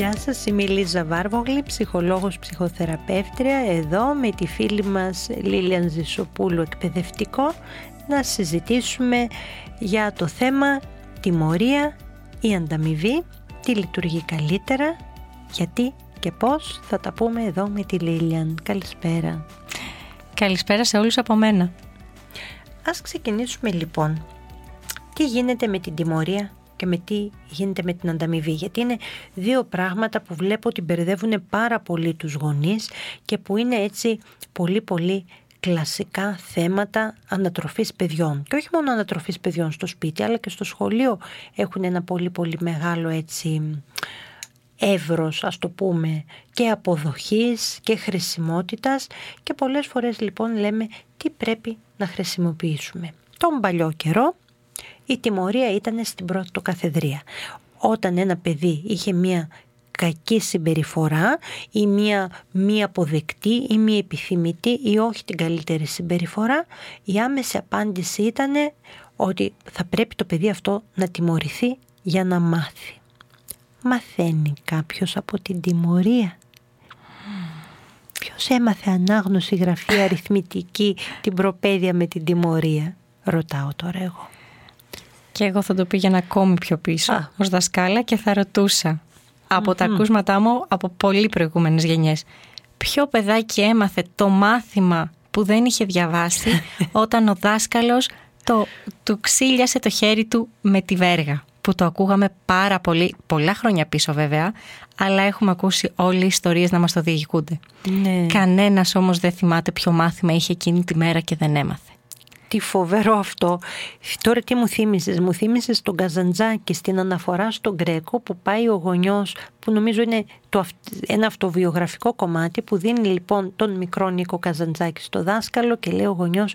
Γεια σας, είμαι η Λίζα Βάρβογλη, ψυχολόγος, ψυχοθεραπεύτρια, εδώ με τη φίλη μας Λίλιαν Ζησοπούλου, εκπαιδευτικό, να συζητήσουμε για το θέμα τιμωρία ή ανταμοιβή, τι λειτουργεί καλύτερα, γιατί και πώς, θα τα πούμε εδώ με τη Λίλιαν. Καλησπέρα. Καλησπέρα σε όλους από μένα. Ας ξεκινήσουμε λοιπόν. Τι γίνεται με την τιμωρία και με τι γίνεται με την ανταμοιβή, γιατί είναι δύο πράγματα που βλέπω ότι μπερδεύουν πάρα πολύ τους γονείς και που είναι έτσι πολύ κλασικά θέματα ανατροφής παιδιών. Και όχι μόνο ανατροφής παιδιών στο σπίτι, αλλά και στο σχολείο έχουν ένα πολύ μεγάλο έτσι εύρος, ας το πούμε, και αποδοχής και χρησιμότητας, και πολλές φορές λοιπόν λέμε τι πρέπει να χρησιμοποιήσουμε. Τον παλιό καιρό η τιμωρία ήταν στην πρωτοκαθεδρία. Όταν ένα παιδί είχε μια κακή συμπεριφορά ή μια μη αποδεκτή ή μη επιθυμητή ή όχι την καλύτερη συμπεριφορά, η άμεση απάντηση ήταν ότι θα πρέπει το παιδί αυτό να τιμωρηθεί για να μάθει. Μαθαίνει κάποιος από την τιμωρία? Ποιος έμαθε ανάγνωση, γραφή, αριθμητική, την προπαίδεια με την τιμωρία? Ρωτάω τώρα εγώ. Και εγώ θα το πήγαινα ακόμη πιο πίσω ως δασκάλα και θα ρωτούσα από τα ακούσματά μου από πολύ προηγούμενες γενιές. Ποιο παιδάκι έμαθε το μάθημα που δεν είχε διαβάσει όταν ο δάσκαλος του ξύλιασε το χέρι του με τη βέργα? Που το ακούγαμε πάρα πολύ, πολλά χρόνια πίσω βέβαια, αλλά έχουμε ακούσει όλοι οι ιστορίες να μας το διηγούνται. Ναι. Κανένας όμως δεν θυμάται ποιο μάθημα είχε εκείνη τη μέρα και δεν έμαθε. Τι φοβερό αυτό. Τώρα τι μου θύμισες? Μου θύμισες τον Καζαντζάκη στην αναφορά στον Γκρέκο, που πάει ο γονιός, που νομίζω είναι ένα αυτοβιογραφικό κομμάτι, που δίνει λοιπόν τον μικρό Νίκο Καζαντζάκη στο δάσκαλο και λέει ο γονιός: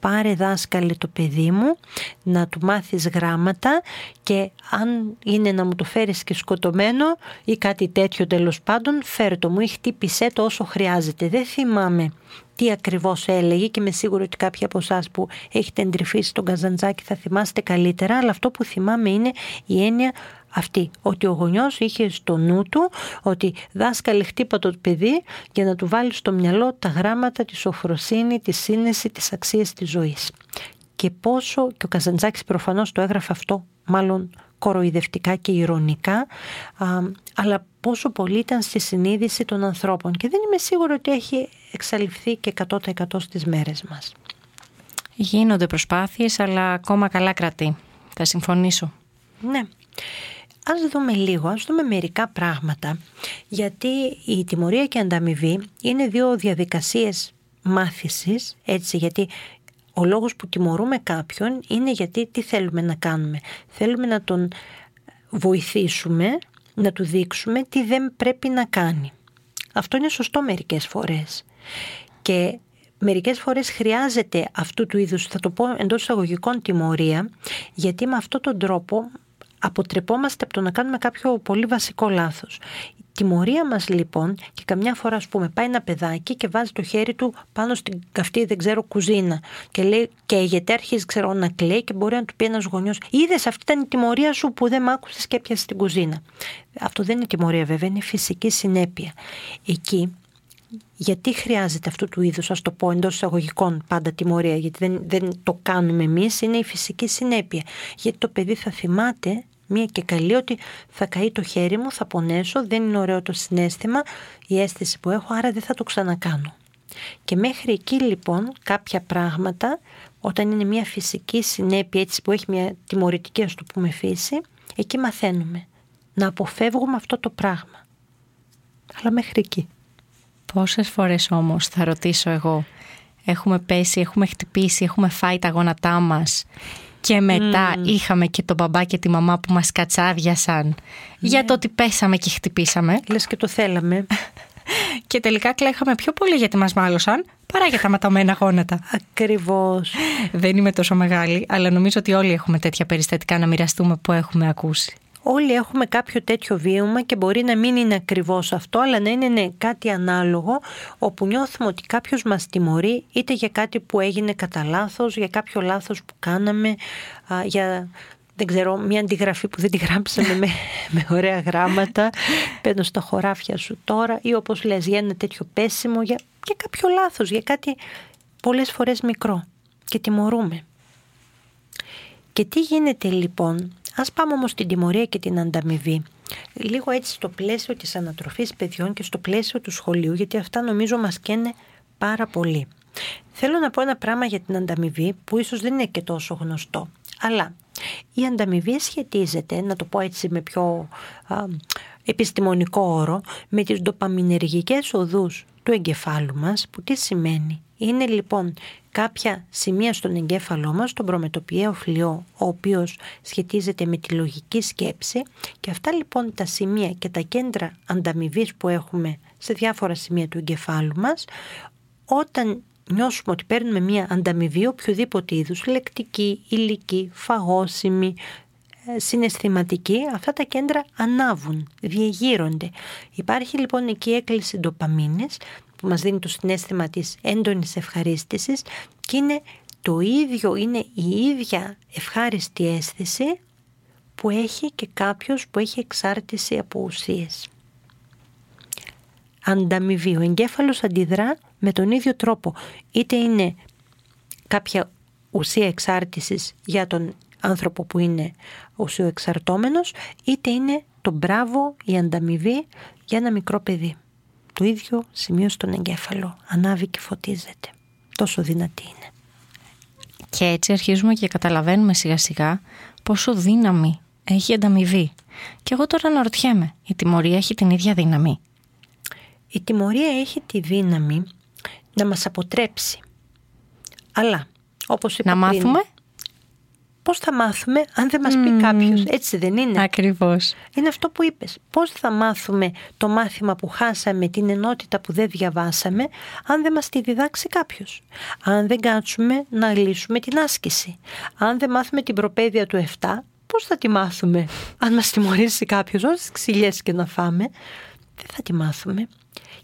πάρε δάσκαλε το παιδί μου να του μάθεις γράμματα, και αν είναι να μου το φέρεις και σκοτωμένο ή κάτι τέτοιο, τέλος πάντων φέρτο μου ή χτύπησέ το όσο χρειάζεται. Δεν θυμάμαι τι ακριβώς έλεγε και είμαι σίγουρη ότι κάποιοι από εσάς που έχετε εντρυφήσει τον Καζαντζάκη θα θυμάστε καλύτερα, αλλά αυτό που θυμάμαι είναι η έννοια αυτή, ότι ο γονιός είχε στο νου του ότι δάσκαλε χτύπα το παιδί για να του βάλει στο μυαλό τα γράμματα, τη σοφροσύνη, τη σύνεση, τις αξίες της ζωής. Και πόσο, και ο Καζαντζάκης προφανώς το έγραφε αυτό μάλλον κοροϊδευτικά και ειρωνικά, αλλά πόσο πολύ ήταν στη συνείδηση των ανθρώπων, και δεν είμαι σίγουρη ότι έχει εξαλειφθεί και 100% στις μέρες μας. Γίνονται προσπάθειες, αλλά ακόμα καλά κρατεί. Θα συμφωνήσω. Ναι. Ας δούμε λίγο, ας δούμε μερικά πράγματα, γιατί η τιμωρία και η ανταμοιβή είναι δύο διαδικασίες μάθησης, έτσι, γιατί ο λόγος που τιμωρούμε κάποιον είναι γιατί τι θέλουμε να κάνουμε? Θέλουμε να τον βοηθήσουμε, να του δείξουμε τι δεν πρέπει να κάνει. Αυτό είναι σωστό μερικές φορές. Και μερικές φορές χρειάζεται αυτού του είδους, θα το πω εντός εισαγωγικών, τιμωρία, γιατί με αυτόν τον τρόπο αποτρεπόμαστε από το να κάνουμε κάποιο πολύ βασικό λάθος. Η τιμωρία μας λοιπόν, και καμιά φορά ας πούμε πάει ένα παιδάκι και βάζει το χέρι του πάνω στην καυτή δεν ξέρω κουζίνα και λέει, καίγεται, αρχίζει ξέρω να κλαίει, και μπορεί να του πει ένας γονιός: είδες, αυτή ήταν η τιμωρία σου που δεν μ' άκουσες και έπιασες την κουζίνα. Αυτό δεν είναι τιμωρία βέβαια, είναι φυσική συνέπεια. Εκεί γιατί χρειάζεται αυτού του είδους, ας το πω εντός εισαγωγικών πάντα, τιμωρία? Γιατί δεν το κάνουμε εμείς, είναι η φυσική συνέπεια. Γιατί το παιδί θα θυμάται μία και καλή ότι θα καεί το χέρι μου, θα πονέσω, δεν είναι ωραίο το συναίσθημα, η αίσθηση που έχω, άρα δεν θα το ξανακάνω. Και μέχρι εκεί λοιπόν κάποια πράγματα, όταν είναι μία φυσική συνέπεια έτσι που έχει μία τιμωρητική, ας το πούμε, φύση, εκεί μαθαίνουμε να αποφεύγουμε αυτό το πράγμα. Αλλά μέχρι εκεί. Πόσες φορές όμως, θα ρωτήσω εγώ, έχουμε πέσει, έχουμε χτυπήσει, έχουμε φάει τα γόνατά μας Και μετά είχαμε και τον μπαμπά και τη μαμά που μας κατσάδιασαν για το ότι πέσαμε και χτυπήσαμε. Λες και το θέλαμε. Και τελικά κλαίγαμε πιο πολύ γιατί μας μάλωσαν παρά για τα ματωμένα γόνατα. Ακριβώς. Δεν είμαι τόσο μεγάλη, αλλά νομίζω ότι όλοι έχουμε τέτοια περιστατικά να μοιραστούμε που έχουμε ακούσει. Όλοι έχουμε κάποιο τέτοιο βίωμα και μπορεί να μην είναι ακριβώς αυτό, αλλά να είναι κάτι ανάλογο, όπου νιώθουμε ότι κάποιος μας τιμωρεί, είτε για κάτι που έγινε κατά λάθος, για κάποιο λάθος που κάναμε, για... δεν ξέρω, μια αντιγραφή που δεν τη γράψαμε με ωραία γράμματα, παίρνω στα χωράφια σου τώρα, ή όπως λες για ένα τέτοιο πέσιμο, για κάποιο λάθος, για κάτι πολλές φορές μικρό, και τιμωρούμε. Και τι γίνεται λοιπόν? Ας πάμε όμως στην τιμωρία και την ανταμοιβή. Λίγο έτσι στο πλαίσιο της ανατροφής παιδιών και στο πλαίσιο του σχολείου, γιατί αυτά νομίζω μας καίνε πάρα πολύ. Θέλω να πω ένα πράγμα για την ανταμοιβή που ίσως δεν είναι και τόσο γνωστό. Αλλά η ανταμοιβή σχετίζεται, να το πω έτσι με πιο επιστημονικό όρο, με τις ντοπαμινεργικές οδούς του εγκεφάλου μας, που τι σημαίνει? Είναι λοιπόν κάποια σημεία στον εγκέφαλό μας, τον προμετωπιαίο φλοιό, ο οποίος σχετίζεται με τη λογική σκέψη, και αυτά λοιπόν τα σημεία και τα κέντρα ανταμοιβής που έχουμε σε διάφορα σημεία του εγκεφάλου μας, όταν νιώσουμε ότι παίρνουμε μια ανταμοιβή οποιοδήποτε είδους, λεκτική, υλική, φαγώσιμη, συναισθηματική, αυτά τα κέντρα ανάβουν, διεγείρονται. Υπάρχει λοιπόν εκεί έκκληση ντοπαμίνης, που μας δίνει το συναίσθημα της έντονης ευχαρίστησης, και είναι το ίδιο, είναι η ίδια ευχάριστη αίσθηση που έχει και κάποιος που έχει εξάρτηση από ουσίες. Ανταμοιβή. Ο εγκέφαλος αντιδρά με τον ίδιο τρόπο. Είτε είναι κάποια ουσία εξάρτησης για τον άνθρωπο που είναι ουσιοεξαρτώμενος, είτε είναι το μπράβο, η ανταμοιβή για ένα μικρό παιδί. Το ίδιο σημείο στον εγκέφαλο ανάβει και φωτίζεται. Τόσο δυνατή είναι. Και έτσι αρχίζουμε και καταλαβαίνουμε σιγά σιγά πόσο δύναμη έχει η ανταμοιβή. Και εγώ τώρα αναρωτιέμαι, η τιμωρία έχει την ίδια δύναμη? Η τιμωρία έχει τη δύναμη να μας αποτρέψει. Αλλά όπως είπα, να μάθουμε. Πώς θα μάθουμε αν δεν μας πει κάποιος? Έτσι δεν είναι? Ακριβώς. Είναι αυτό που είπες. Πώς θα μάθουμε το μάθημα που χάσαμε, την ενότητα που δεν διαβάσαμε, αν δεν μας τη διδάξει κάποιος? Αν δεν κάτσουμε να λύσουμε την άσκηση. Αν δεν μάθουμε την προπαίδεια του 7, πώς θα τη μάθουμε? Αν μας τιμωρήσει κάποιος, όσες ξυλιές και να φάμε, δεν θα τη μάθουμε.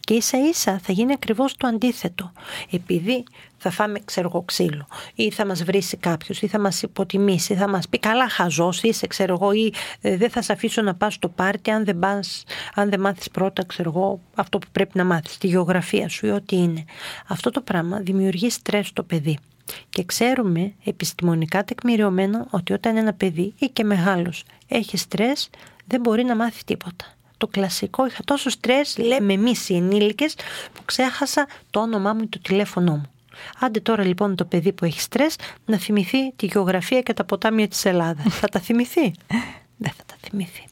Και ίσα ίσα θα γίνει ακριβώς το αντίθετο. Επειδή θα φάμε ξύλο, ή θα μας βρήσει κάποιος, ή θα μας υποτιμήσει, ή θα μας πει καλά χαζός είσαι, ή δεν θα σε αφήσω να πας στο πάρτι αν δεν μάθεις πρώτα αυτό που πρέπει να μάθεις, τη γεωγραφία σου ή ό,τι είναι. Αυτό το πράγμα δημιουργεί στρες στο παιδί. Και ξέρουμε επιστημονικά τεκμηριωμένα ότι όταν ένα παιδί ή και μεγάλος έχει στρες, δεν μπορεί να μάθει τίποτα. Το κλασικό, είχα τόσο στρες, λέμε εμείς οι ενήλικες, που ξέχασα το όνομά μου ή το τηλέφωνό μου. Άντε τώρα λοιπόν το παιδί που έχει στρες να θυμηθεί τη γεωγραφία και τα ποτάμια της Ελλάδας. Θα τα θυμηθεί? Δεν θα τα θυμηθεί.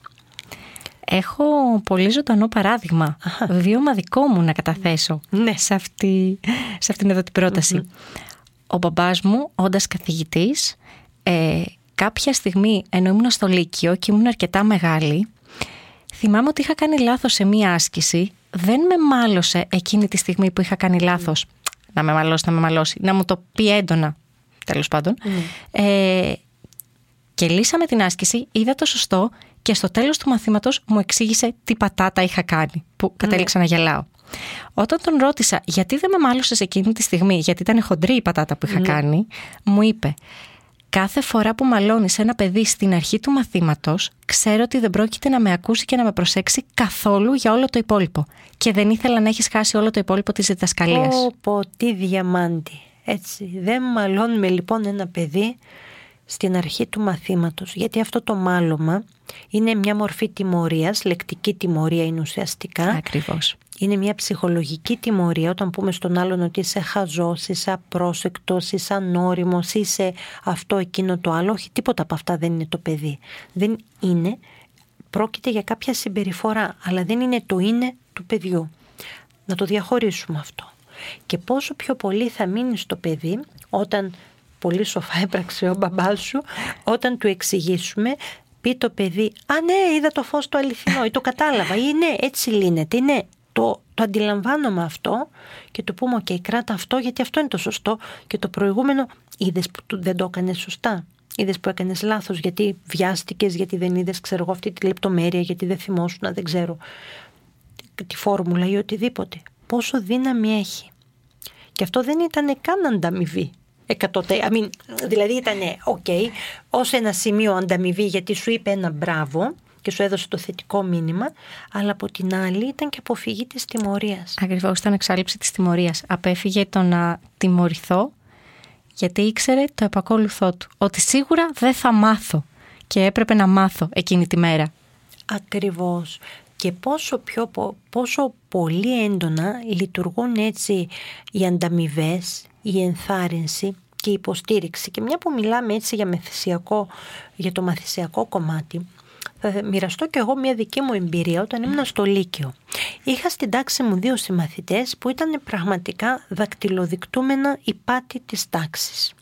Έχω πολύ ζωντανό παράδειγμα, βίωμα δικό μου να καταθέσω σε αυτήν εδώ την πρόταση. Ο μπαμπάς μου, όντας καθηγητής, κάποια στιγμή ενώ ήμουν στο Λύκειο και ήμουν αρκετά μεγάλη, θυμάμαι ότι είχα κάνει λάθος σε μία άσκηση. Δεν με μάλωσε εκείνη τη στιγμή που είχα κάνει λάθος. Να με μαλώσει, να μου το πει έντονα, τέλος πάντων. Και λύσαμε την άσκηση, είδα το σωστό, και στο τέλος του μαθήματος μου εξήγησε τι πατάτα είχα κάνει, που κατέληξα να γελάω. Όταν τον ρώτησα γιατί δεν με μάλωσες εκείνη τη στιγμή, γιατί ήταν χοντρή η πατάτα που είχα κάνει, μου είπε: κάθε φορά που μαλώνεις ένα παιδί στην αρχή του μαθήματος, ξέρω ότι δεν πρόκειται να με ακούσει και να με προσέξει καθόλου για όλο το υπόλοιπο. Και δεν ήθελα να έχεις χάσει όλο το υπόλοιπο της διδασκαλίας. Πω, τι διαμάντη. Έτσι, δεν μαλώνουμε λοιπόν ένα παιδί στην αρχή του μαθήματος. Γιατί αυτό το μάλωμα είναι μια μορφή τιμωρίας, λεκτική τιμωρία είναι ουσιαστικά. Ακριβώς. Είναι μια ψυχολογική τιμωρία, όταν πούμε στον άλλον ότι είσαι χαζός, είσαι απρόσεκτος, είσαι ανώριμος, είσαι αυτό, εκείνο, το άλλο. Όχι, τίποτα από αυτά δεν είναι το παιδί. Δεν είναι, πρόκειται για κάποια συμπεριφορά, αλλά δεν είναι το είναι του παιδιού. Να το διαχωρίσουμε αυτό. Και πόσο πιο πολύ θα μείνει στο παιδί όταν πολύ σοφά έπραξε ο μπαμπάς σου, όταν του εξηγήσουμε, πει το παιδί, α ναι, είδα το φως το αληθινό ή το κατάλαβα ή ναι, έτσι λύνεται, ναι. Το αντιλαμβάνομαι αυτό και του πούμε ok, κράτα αυτό γιατί αυτό είναι το σωστό και το προηγούμενο είδες που δεν το έκανες σωστά, είδες που έκανες λάθος, γιατί βιάστηκες, γιατί δεν είδες ξέρω εγώ αυτή τη λεπτομέρεια, γιατί δεν θυμόσουνα, δεν ξέρω τη φόρμουλα ή οτιδήποτε. Πόσο δύναμη έχει. Και αυτό δεν ήταν καν ανταμοιβή. Δηλαδή ήταν ok, ως ένα σημείο ανταμοιβή γιατί σου είπε ένα μπράβο και σου έδωσε το θετικό μήνυμα, αλλά από την άλλη ήταν και αποφυγή της τιμωρίας. Ακριβώς, ήταν εξάλληψη της τιμωρίας. Απέφυγε το να τιμωρηθώ, γιατί ήξερε το επακόλουθό του. Ότι σίγουρα δεν θα μάθω και έπρεπε να μάθω εκείνη τη μέρα. Ακριβώς. Και πόσο πολύ έντονα λειτουργούν έτσι οι ανταμοιβές, η ενθάρρυνση και η υποστήριξη. Και μια που μιλάμε έτσι για το μαθησιακό κομμάτι, θα μοιραστώ και εγώ μια δική μου εμπειρία. Όταν ήμουν στο Λύκειο, είχα στην τάξη μου δύο συμμαθητές που ήταν πραγματικά δακτυλοδεικτούμενα η πάτη της τάξης.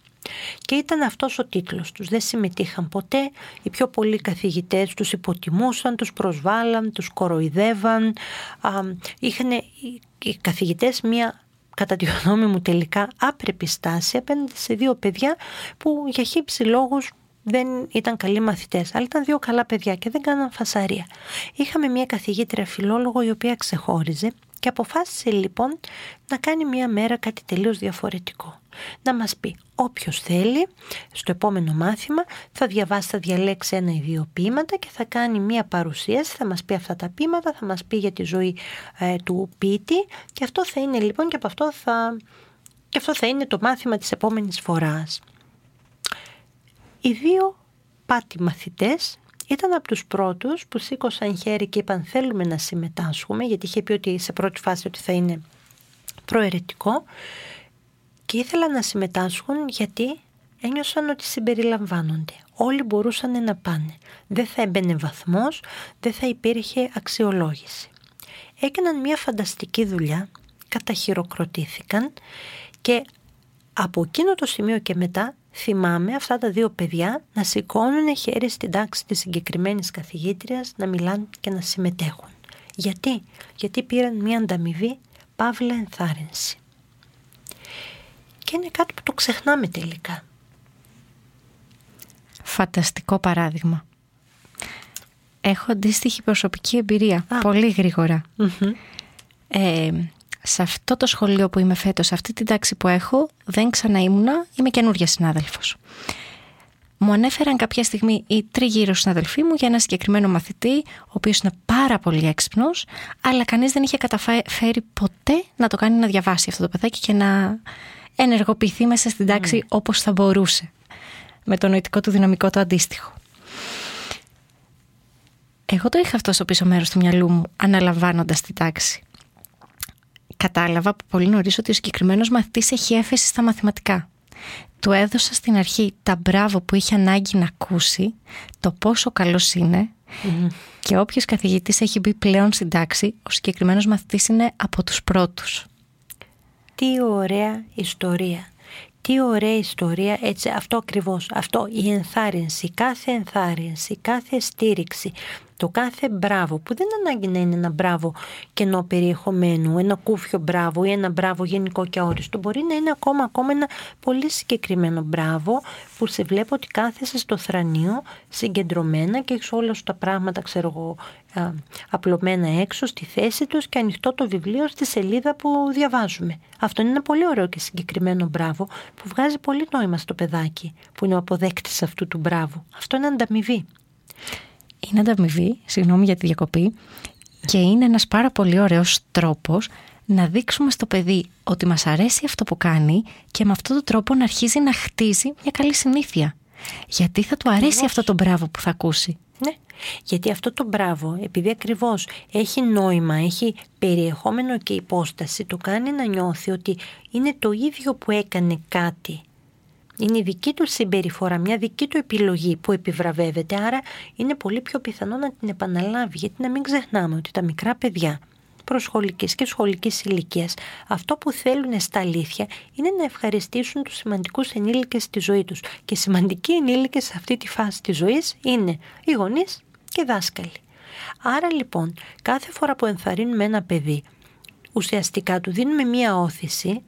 Και ήταν αυτός ο τίτλος τους. Δεν συμμετείχαν ποτέ. Οι πιο πολλοί καθηγητές τους υποτιμούσαν, τους προσβάλλαν, τους κοροϊδεύαν. Είχαν οι καθηγητές μια, κατά τη γνώμη μου, τελικά άπρεπη στάση απέναντι σε δύο παιδιά που για χύψη λόγους δεν ήταν καλοί μαθητές, αλλά ήταν δύο καλά παιδιά και δεν κάναν φασαρία. Είχαμε μια καθηγήτρια φιλόλογο η οποία ξεχώριζε και αποφάσισε λοιπόν να κάνει μια μέρα κάτι τελείως διαφορετικό. Να μας πει όποιος θέλει στο επόμενο μάθημα θα διαβάσει, θα διαλέξει ένα ή δύο ποίηματα και θα κάνει μια παρουσίαση, θα μας πει αυτά τα ποίηματα, θα μας πει για τη ζωή του ποιητή και αυτό θα είναι λοιπόν και, από αυτό, και αυτό θα είναι το μάθημα της επόμενης φοράς. Οι δύο πάτη μαθητές ήταν από τους πρώτους που σήκωσαν χέρι και είπαν θέλουμε να συμμετάσχουμε, γιατί είχε πει ότι σε πρώτη φάση ότι θα είναι προαιρετικό, και ήθελαν να συμμετάσχουν γιατί ένιωσαν ότι συμπεριλαμβάνονται. Όλοι μπορούσαν να πάνε. Δεν θα έμπαινε βαθμός, δεν θα υπήρχε αξιολόγηση. Έκαναν μια φανταστική δουλειά, καταχειροκροτήθηκαν και από εκείνο το σημείο και μετά θυμάμαι αυτά τα δύο παιδιά να σηκώνουν χέρι στην τάξη της συγκεκριμένης καθηγήτριας, να μιλάνε και να συμμετέχουν. Γιατί? Γιατί πήραν μια ανταμοιβή, παύλα ενθάρρυνση. Και είναι κάτι που το ξεχνάμε τελικά. Φανταστικό παράδειγμα. Έχω αντίστοιχη προσωπική εμπειρία, πολύ γρήγορα. Mm-hmm. Σε αυτό το σχολείο που είμαι φέτος, σε αυτή την τάξη που έχω, δεν ξαναήμουνα, είμαι καινούρια συνάδελφος. Μου ανέφεραν κάποια στιγμή οι τριγύρω συναδελφοί μου για ένα συγκεκριμένο μαθητή, ο οποίος είναι πάρα πολύ έξυπνος, αλλά κανείς δεν είχε καταφέρει ποτέ να το κάνει να διαβάσει αυτό το παιδάκι και να ενεργοποιηθεί μέσα στην τάξη όπως θα μπορούσε. Με το νοητικό του δυναμικό το αντίστοιχο. Εγώ το είχα αυτό στο πίσω μέρος του μυαλού μου, αναλαμβάνοντας την τάξη. Κατάλαβα πολύ νωρίς ότι ο συγκεκριμένος μαθητής έχει έφεση στα μαθηματικά. Του έδωσα στην αρχή τα μπράβο που είχε ανάγκη να ακούσει, το πόσο καλός είναι, και όποιος καθηγητής έχει μπει πλέον στην τάξη, ο συγκεκριμένος μαθητής είναι από τους πρώτους. Τι ωραία ιστορία. Τι ωραία ιστορία, έτσι, αυτό ακριβώς, αυτό, η ενθάρρυνση, κάθε ενθάρρυνση, κάθε στήριξη, το κάθε μπράβο, που δεν ανάγκη να είναι ένα μπράβο κενό περιεχομένου, ένα κούφιο μπράβο ή ένα μπράβο γενικό και αόριστο, μπορεί να είναι ακόμα ένα πολύ συγκεκριμένο μπράβο που σε βλέπω ότι κάθεσαι στο θρανίο συγκεντρωμένα και έχεις όλα σου τα πράγματα, ξέρω εγώ, απλωμένα έξω στη θέση τους και ανοιχτό το βιβλίο στη σελίδα που διαβάζουμε. Αυτό είναι ένα πολύ ωραίο και συγκεκριμένο μπράβο που βγάζει πολύ νόημα στο παιδάκι που είναι ο αποδέκτης αυτού του μπράβου. Αυτό είναι ανταμοιβή. Είναι ανταμοιβή, συγγνώμη για τη διακοπή, και είναι ένας πάρα πολύ ωραίος τρόπος να δείξουμε στο παιδί ότι μας αρέσει αυτό που κάνει και με αυτόν τον τρόπο να αρχίζει να χτίζει μια καλή συνήθεια. Γιατί θα του αρέσει αυτό το μπράβο που θα ακούσει. Ναι, γιατί αυτό το μπράβο, επειδή ακριβώς έχει νόημα, έχει περιεχόμενο και υπόσταση, του κάνει να νιώθει ότι είναι το ίδιο που έκανε κάτι. Είναι η δική του συμπεριφορά, μια δική του επιλογή που επιβραβεύεται, άρα είναι πολύ πιο πιθανό να την επαναλάβει, γιατί να μην ξεχνάμε ότι τα μικρά παιδιά προσχολικής και σχολικής ηλικίας, αυτό που θέλουν στα αλήθεια είναι να ευχαριστήσουν τους σημαντικούς ενήλικες στη ζωή τους. Και σημαντικοί ενήλικες σε αυτή τη φάση της ζωής είναι οι γονείς και οι δάσκαλοι. Άρα λοιπόν, κάθε φορά που ενθαρρύνουμε ένα παιδί, ουσιαστικά του δίνουμε μία όθηση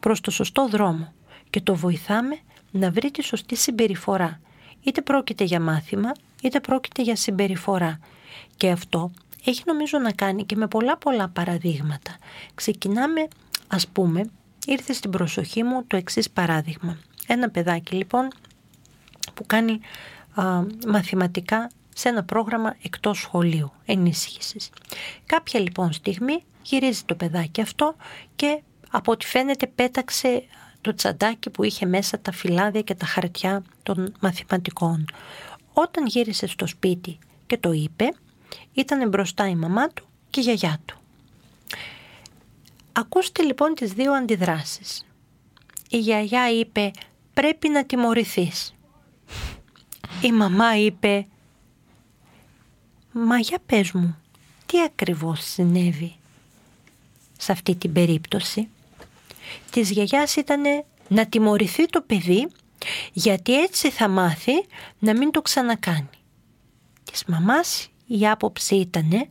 προς το σωστό δρόμο και το βοηθάμε να βρει τη σωστή συμπεριφορά. Είτε πρόκειται για μάθημα, είτε πρόκειται για συμπεριφορά. Και αυτό έχει νομίζω να κάνει και με πολλά παραδείγματα. Ξεκινάμε, ας πούμε, ήρθε στην προσοχή μου το εξής παράδειγμα. Ένα παιδάκι λοιπόν που κάνει μαθηματικά σε ένα πρόγραμμα εκτός σχολείου ενίσχυσης. Κάποια λοιπόν στιγμή γυρίζει το παιδάκι αυτό και από ό,τι φαίνεται πέταξε το τσαντάκι που είχε μέσα τα φυλάδια και τα χαρτιά των μαθηματικών. Όταν γύρισε στο σπίτι και το είπε, ήταν μπροστά η μαμά του και η γιαγιά του. Ακούστε λοιπόν τις δύο αντιδράσεις. Η γιαγιά είπε «Πρέπει να τιμωρηθείς». Η μαμά είπε «Μα για πες μου, τι ακριβώς συνέβη σε αυτή την περίπτωση?» Της γιαγιάς ήτανε να τιμωρηθεί το παιδί, γιατί έτσι θα μάθει να μην το ξανακάνει. Της μαμάς η άποψη ήτανε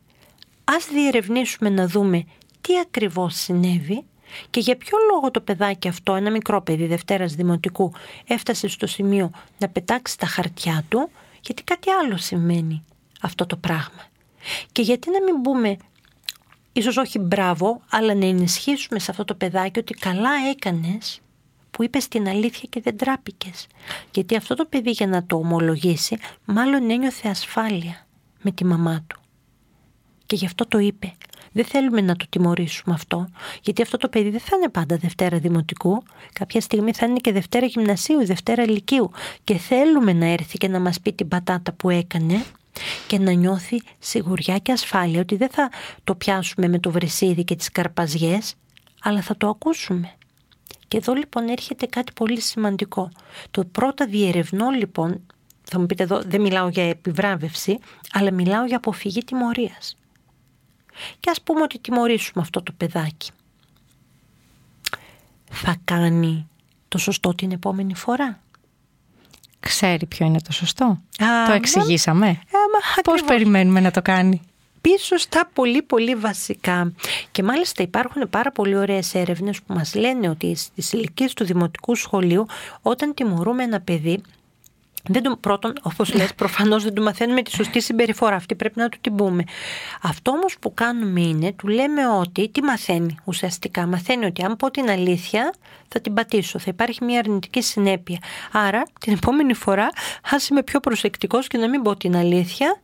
«Ας διερευνήσουμε να δούμε τι ακριβώς συνέβη και για ποιο λόγο το παιδάκι αυτό, ένα μικρό παιδί Δευτέρας Δημοτικού, έφτασε στο σημείο να πετάξει τα χαρτιά του, γιατί κάτι άλλο σημαίνει αυτό το πράγμα. Και γιατί να μην μπούμε, ίσως όχι μπράβο, αλλά να ενισχύσουμε σε αυτό το παιδάκι ότι καλά έκανες που είπες την αλήθεια και δεν τράπηκες». Γιατί αυτό το παιδί για να το ομολογήσει, μάλλον ένιωθε ασφάλεια με τη μαμά του. Και γι' αυτό το είπε. Δεν θέλουμε να το τιμωρήσουμε αυτό, γιατί αυτό το παιδί δεν θα είναι πάντα Δευτέρα Δημοτικού. Κάποια στιγμή θα είναι και Δευτέρα Γυμνασίου, Δευτέρα Λυκείου. Και θέλουμε να έρθει και να μας πει την πατάτα που έκανε και να νιώθει σιγουριά και ασφάλεια ότι δεν θα το πιάσουμε με το βρεσίδι και τις καρπαζιές, αλλά θα το ακούσουμε. Και εδώ λοιπόν έρχεται κάτι πολύ σημαντικό. Το πρώτα διερευνώ λοιπόν, θα μου πείτε εδώ δεν μιλάω για επιβράβευση, αλλά μιλάω για αποφυγή τιμωρίας. Και ας πούμε ότι τιμωρήσουμε αυτό το παιδάκι. Θα κάνει το σωστό την επόμενη φορά? Ξέρει ποιο είναι το σωστό? Το εξηγήσαμε? Πώς περιμένουμε να το κάνει? Πίσω στα πολύ βασικά. Και μάλιστα υπάρχουν πάρα πολύ ωραίες έρευνες που μας λένε ότι στις ηλικίες του δημοτικού σχολείου, όταν τιμωρούμε ένα παιδί, δεν τον, πρώτον, όπως λες, προφανώς δεν του μαθαίνουμε τη σωστή συμπεριφορά. Αυτή πρέπει να του την πούμε. Αυτό όμως που κάνουμε είναι, του λέμε ότι, τι μαθαίνει ουσιαστικά? Μαθαίνει ότι αν πω την αλήθεια θα την πατήσω, θα υπάρχει μια αρνητική συνέπεια. Άρα την επόμενη φορά ας είμαι πιο προσεκτικός και να μην πω την αλήθεια,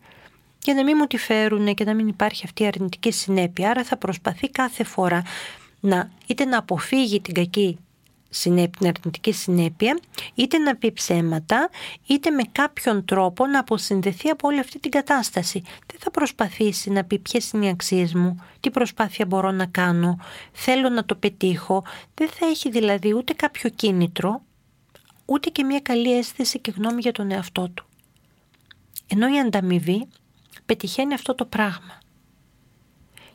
για να μην μου τη φέρουν και να μην υπάρχει αυτή η αρνητική συνέπεια. Άρα θα προσπαθεί κάθε φορά να, είτε να αποφύγει την κακή την αρνητική συνέπεια, είτε να πει ψέματα, είτε με κάποιον τρόπο να αποσυνδεθεί από όλη αυτή την κατάσταση. Δεν θα προσπαθήσει να πει ποιες είναι οι αξίες μου, τι προσπάθεια μπορώ να κάνω, θέλω να το πετύχω. Δεν θα έχει δηλαδή ούτε κάποιο κίνητρο, ούτε και μια καλή αίσθηση και γνώμη για τον εαυτό του. Ενώ η ανταμοιβή πετυχαίνει αυτό το πράγμα.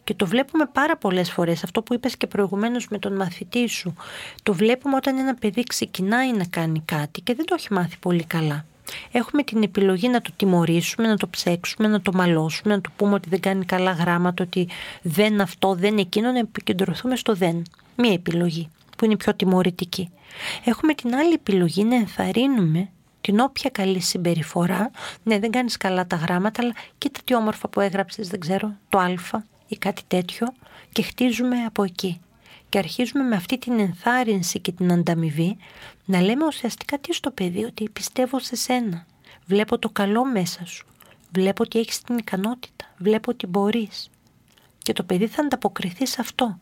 Και το βλέπουμε πάρα πολλές φορές, αυτό που είπες και προηγουμένως με τον μαθητή σου. Το βλέπουμε όταν ένα παιδί ξεκινάει να κάνει κάτι και δεν το έχει μάθει πολύ καλά. Έχουμε την επιλογή να το τιμωρήσουμε, να το ψέξουμε, να το μαλώσουμε, να του πούμε ότι δεν κάνει καλά γράμματα, ότι δεν αυτό, δεν εκείνο, να επικεντρωθούμε στο δεν. Μία επιλογή που είναι πιο τιμωρητική. Έχουμε την άλλη επιλογή να ενθαρρύνουμε την όποια καλή συμπεριφορά. Ναι, δεν κάνεις καλά τα γράμματα, αλλά κοίτα τι όμορφα που έγραψες, δεν ξέρω, το α. Ή κάτι τέτοιο, και χτίζουμε από εκεί. Και αρχίζουμε με αυτή την ενθάρρυνση και την ανταμοιβή να λέμε ουσιαστικά τι στο παιδί, ότι πιστεύω σε σένα, βλέπω το καλό μέσα σου, βλέπω ότι έχεις την ικανότητα, βλέπω ότι μπορείς. Και το παιδί θα ανταποκριθεί σε αυτό.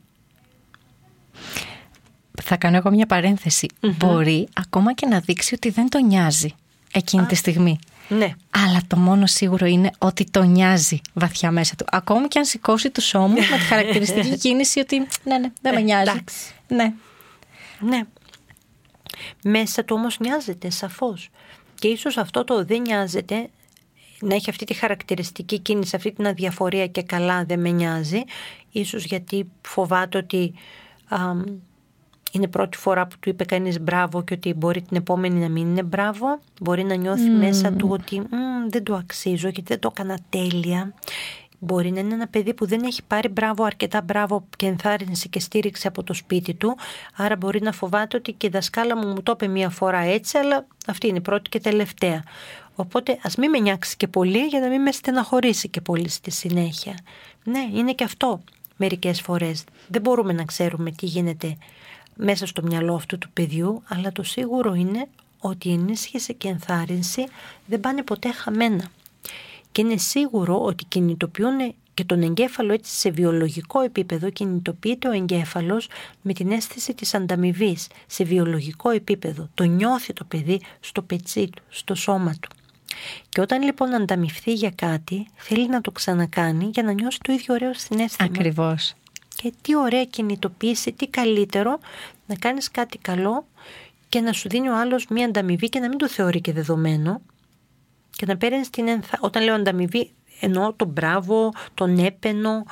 Θα κάνω εγώ μια παρένθεση. Μπορεί ακόμα και να δείξει ότι δεν τον νοιάζει εκείνη τη στιγμή. Ναι. Αλλά το μόνο σίγουρο είναι ότι το νοιάζει βαθιά μέσα του. Ακόμη και αν σηκώσει τους ώμους με τη χαρακτηριστική κίνηση ότι ναι, δεν με νοιάζει. Ναι. Μέσα του όμως νοιάζεται σαφώς. Και ίσως αυτό το δεν νοιάζεται να έχει αυτή τη χαρακτηριστική κίνηση, αυτή την αδιαφορία και καλά δεν με νοιάζει, ίσως γιατί φοβάται ότι είναι πρώτη φορά που του είπε κανείς μπράβο και ότι μπορεί την επόμενη να μην είναι μπράβο, μπορεί να νιώθει μέσα του ότι δεν το αξίζω γιατί δεν το έκανα τέλεια. Μπορεί να είναι ένα παιδί που δεν έχει πάρει μπράβο, αρκετά μπράβο και ενθάρρυνση και στήριξη από το σπίτι του, άρα μπορεί να φοβάται ότι και η δασκάλα μου το είπε μία φορά έτσι, αλλά αυτή είναι η πρώτη και τελευταία. Οπότε ας μην με νιάξει και πολύ για να μην με στεναχωρήσει και πολύ στη συνέχεια. Ναι, είναι και αυτό μερικές φορές. Δεν μπορούμε να ξέρουμε τι γίνεται μέσα στο μυαλό αυτού του παιδιού, αλλά το σίγουρο είναι ότι η ενίσχυση και η ενθάρρυνση δεν πάνε ποτέ χαμένα. Και είναι σίγουρο ότι κινητοποιούν και τον εγκέφαλο, έτσι σε βιολογικό επίπεδο κινητοποιείται ο εγκέφαλος με την αίσθηση της ανταμοιβής σε βιολογικό επίπεδο. Το νιώθει το παιδί στο πετσί του, στο σώμα του. Και όταν λοιπόν ανταμοιφθεί για κάτι θέλει να το ξανακάνει για να νιώσει το ίδιο ωραίο συναίσθημα. Ακριβώς. Και τι ωραία κινητοποίηση, τι καλύτερο να κάνεις κάτι καλό και να σου δίνει ο άλλος μία ανταμοιβή και να μην το θεωρεί και δεδομένο. Και να παίρνεις την όταν λέω ανταμοιβή, εννοώ τον μπράβο, τον έπαινο,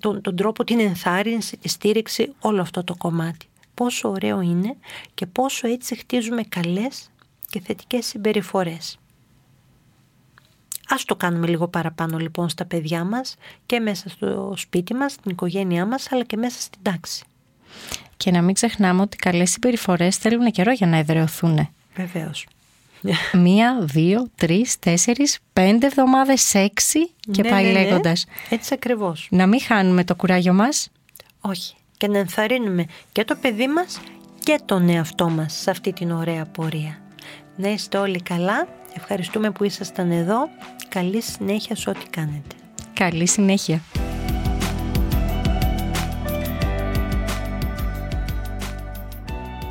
τον τρόπο, την ενθάρρυνση, τη στήριξη, όλο αυτό το κομμάτι. Πόσο ωραίο είναι και πόσο έτσι χτίζουμε καλές και θετικές συμπεριφορές. Ας το κάνουμε λίγο παραπάνω λοιπόν στα παιδιά μας και μέσα στο σπίτι μας, στην οικογένειά μας, αλλά και μέσα στην τάξη. Και να μην ξεχνάμε ότι καλές συμπεριφορές θέλουν καιρό για να εδραιωθούν. Βεβαίως. 1, 2, 3, 4, 5 εβδομάδες, 6 και πάει λέγοντας. Έτσι ακριβώς. Να μην χάνουμε το κουράγιο μας. Όχι. Και να ενθαρρύνουμε και το παιδί μας και τον εαυτό μας σε αυτή την ωραία πορεία. Να είστε όλοι καλά. Ευχαριστούμε που ήσασταν εδώ. Καλή συνέχεια σε ό,τι κάνετε. Καλή συνέχεια.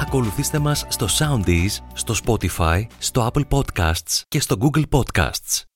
Ακολουθήστε μας στο Soundees, στο Spotify, στο Apple Podcasts και στο Google Podcasts.